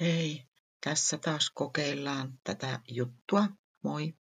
Hei, tässä taas kokeillaan tätä juttua. Moi!